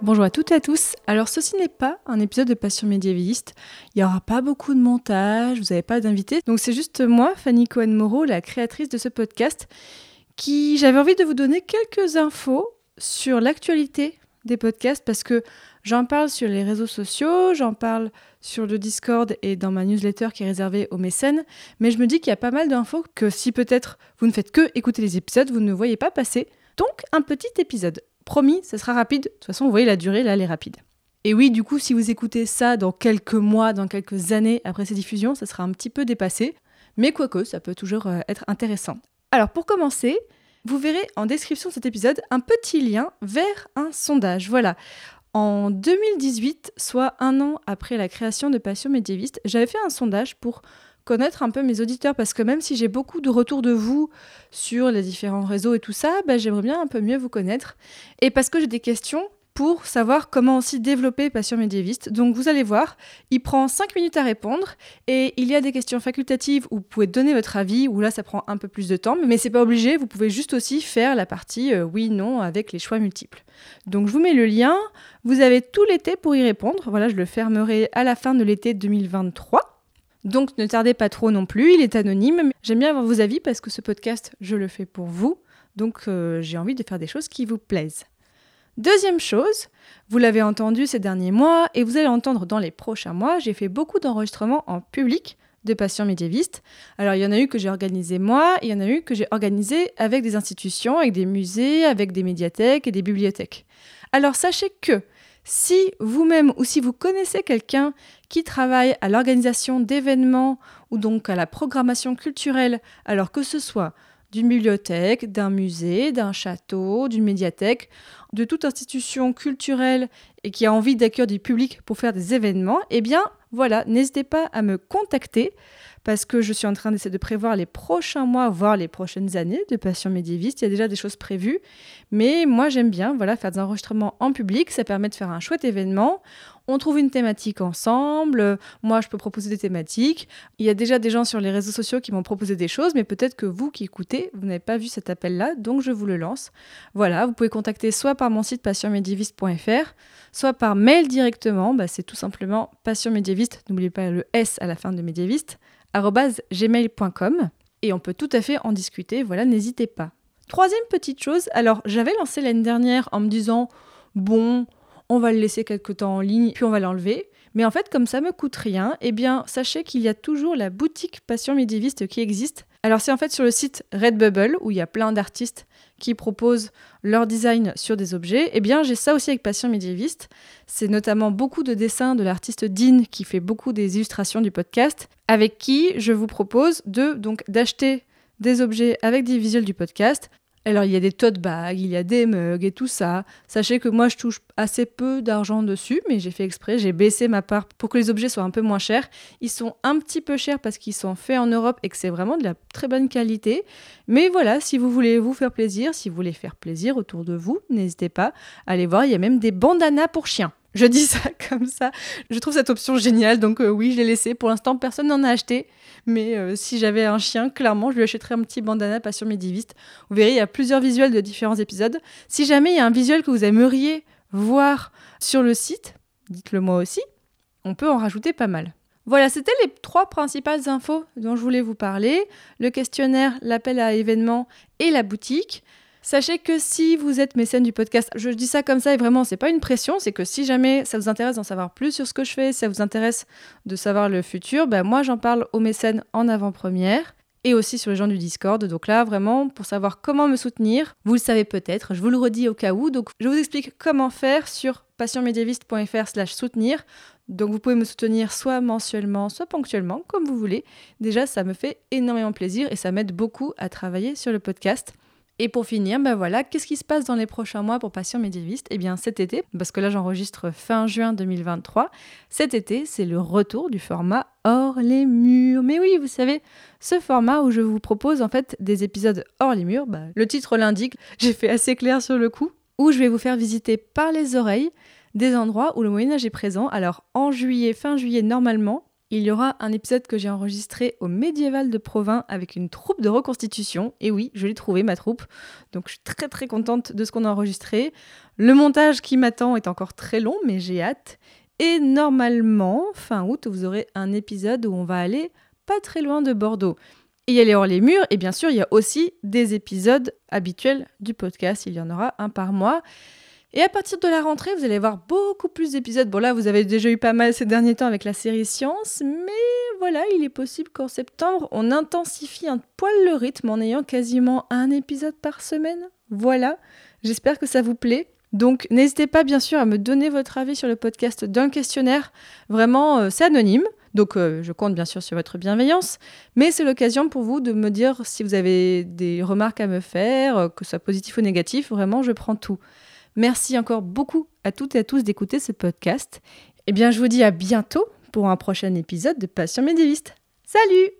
Bonjour à toutes et à tous. Alors ceci n'est pas un épisode de Passion Médiéviste. Il n'y aura pas beaucoup de montage, vous n'avez pas d'invité. Donc c'est juste moi, Fanny Cohen-Moreau, la créatrice de ce podcast, qui j'avais envie de vous donner quelques infos sur l'actualité des podcasts parce que j'en parle sur les réseaux sociaux, j'en parle sur le Discord et dans ma newsletter qui est réservée aux mécènes. Mais je me dis qu'il y a pas mal d'infos que si peut-être vous ne faites que écouter les épisodes, vous ne voyez pas passer. Donc un petit épisode. Promis, ça sera rapide. De toute façon, vous voyez la durée, là, elle est rapide. Et oui, du coup, si vous écoutez ça dans quelques mois, dans quelques années après ces diffusions, ça sera un petit peu dépassé. Mais quoique, ça peut toujours être intéressant. Alors, pour commencer, vous verrez en description de cet épisode un petit lien vers un sondage. Voilà. En 2018, soit un an après la création de Passion Médiévistes, j'avais fait un sondage pour connaître un peu mes auditeurs, parce que même si j'ai beaucoup de retours de vous sur les différents réseaux et tout ça, j'aimerais bien un peu mieux vous connaître. Et parce que j'ai des questions pour savoir comment aussi développer Passion Médiéviste. Donc vous allez voir, il prend 5 minutes à répondre, et il y a des questions facultatives où vous pouvez donner votre avis, où là ça prend un peu plus de temps, mais c'est pas obligé, vous pouvez juste aussi faire la partie oui, non, avec les choix multiples. Donc je vous mets le lien, vous avez tout l'été pour y répondre, voilà, je le fermerai à la fin de l'été 2023. Donc ne tardez pas trop non plus, il est anonyme. J'aime bien avoir vos avis parce que ce podcast, je le fais pour vous. Donc j'ai envie de faire des choses qui vous plaisent. Deuxième chose, vous l'avez entendu ces derniers mois et vous allez entendre dans les prochains mois, j'ai fait beaucoup d'enregistrements en public de Passion Médiéviste. Alors il y en a eu que j'ai organisé moi, il y en a eu que j'ai organisé avec des institutions, avec des musées, avec des médiathèques et des bibliothèques. Alors sachez que si vous-même ou si vous connaissez quelqu'un qui travaille à l'organisation d'événements ou donc à la programmation culturelle, alors que ce soit d'une bibliothèque, d'un musée, d'un château, d'une médiathèque, de toute institution culturelle et qui a envie d'accueillir du public pour faire des événements, eh bien voilà, n'hésitez pas à me contacter parce que je suis en train d'essayer de prévoir les prochains mois, voire les prochaines années de Passion Médiéviste. Il y a déjà des choses prévues, mais moi j'aime bien faire des enregistrements en public, ça permet de faire un chouette événement. On trouve une thématique ensemble, moi je peux proposer des thématiques. Il y a déjà des gens sur les réseaux sociaux qui m'ont proposé des choses, mais peut-être que vous qui écoutez, vous n'avez pas vu cet appel-là, donc je vous le lance. Voilà, vous pouvez contacter soit par mon site passionmediéviste.fr, soit par mail directement, c'est tout simplement passionmediéviste, n'oubliez pas le S à la fin de médiéviste, @gmail.com, et on peut tout à fait en discuter, voilà, n'hésitez pas. Troisième petite chose, alors j'avais lancé l'année dernière en me disant, on va le laisser quelques temps en ligne, puis on va l'enlever. Mais en fait, comme ça me coûte rien, eh bien, sachez qu'il y a toujours la boutique Passion Médiéviste qui existe. Alors c'est en fait sur le site Redbubble, où il y a plein d'artistes qui proposent leur design sur des objets. Eh bien, j'ai ça aussi avec Passion Médiéviste. C'est notamment beaucoup de dessins de l'artiste Dean, qui fait beaucoup des illustrations du podcast, avec qui je vous propose d'acheter des objets avec des visuels du podcast. Alors, il y a des tote bags, il y a des mugs et tout ça. Sachez que moi, je touche assez peu d'argent dessus, mais j'ai fait exprès, j'ai baissé ma part pour que les objets soient un peu moins chers. Ils sont un petit peu chers parce qu'ils sont faits en Europe et que c'est vraiment de la très bonne qualité. Mais voilà, si vous voulez vous faire plaisir, si vous voulez faire plaisir autour de vous, n'hésitez pas à aller voir. Il y a même des bandanas pour chiens. Je dis ça comme ça. Je trouve cette option géniale, donc oui, je l'ai laissée. Pour l'instant, personne n'en a acheté. Mais si j'avais un chien, clairement, je lui achèterais un petit bandana Passion Médiéviste. Vous verrez, il y a plusieurs visuels de différents épisodes. Si jamais il y a un visuel que vous aimeriez voir sur le site, dites-le moi aussi, on peut en rajouter pas mal. Voilà, c'était les 3 principales infos dont je voulais vous parler. Le questionnaire, l'appel à événements et la boutique. Sachez que si vous êtes mécène du podcast, je dis ça comme ça et vraiment, c'est pas une pression, c'est que si jamais ça vous intéresse d'en savoir plus sur ce que je fais, si ça vous intéresse de savoir le futur, moi j'en parle aux mécènes en avant-première et aussi sur les gens du Discord. Donc là, vraiment, pour savoir comment me soutenir, vous le savez peut-être, je vous le redis au cas où. Donc je vous explique comment faire sur passionmediéviste.fr/soutenir. Donc vous pouvez me soutenir soit mensuellement, soit ponctuellement, comme vous voulez. Déjà, ça me fait énormément plaisir et ça m'aide beaucoup à travailler sur le podcast. Et pour finir, qu'est-ce qui se passe dans les prochains mois pour Passion Médiéviste ? Eh bien cet été, parce que là j'enregistre fin juin 2023, cet été c'est le retour du format hors les murs. Mais oui, vous savez, ce format où je vous propose en fait des épisodes hors les murs, le titre l'indique, j'ai fait assez clair sur le coup, où je vais vous faire visiter par les oreilles des endroits où le Moyen-Âge est présent. Alors en juillet, fin juillet normalement, il y aura un épisode que j'ai enregistré au Médiéval de Provins avec une troupe de reconstitution. Et oui, je l'ai trouvé, ma troupe. Donc, je suis très, très contente de ce qu'on a enregistré. Le montage qui m'attend est encore très long, mais j'ai hâte. Et normalement, fin août, vous aurez un épisode où on va aller pas très loin de Bordeaux. Et il y a les hors les murs, et bien sûr, il y a aussi des épisodes habituels du podcast. Il y en aura un par mois. Et à partir de la rentrée, vous allez voir beaucoup plus d'épisodes. Bon, là, vous avez déjà eu pas mal ces derniers temps avec la série Science, mais voilà, il est possible qu'en septembre, on intensifie un poil le rythme en ayant quasiment un épisode par semaine. Voilà, j'espère que ça vous plaît. Donc, n'hésitez pas, bien sûr, à me donner votre avis sur le podcast d'un questionnaire. Vraiment, c'est anonyme. Donc, je compte bien sûr sur votre bienveillance, mais c'est l'occasion pour vous de me dire si vous avez des remarques à me faire, que ce soit positif ou négatif, vraiment, je prends tout. Merci encore beaucoup à toutes et à tous d'écouter ce podcast. Eh bien, je vous dis à bientôt pour un prochain épisode de Passion Médiéviste. Salut!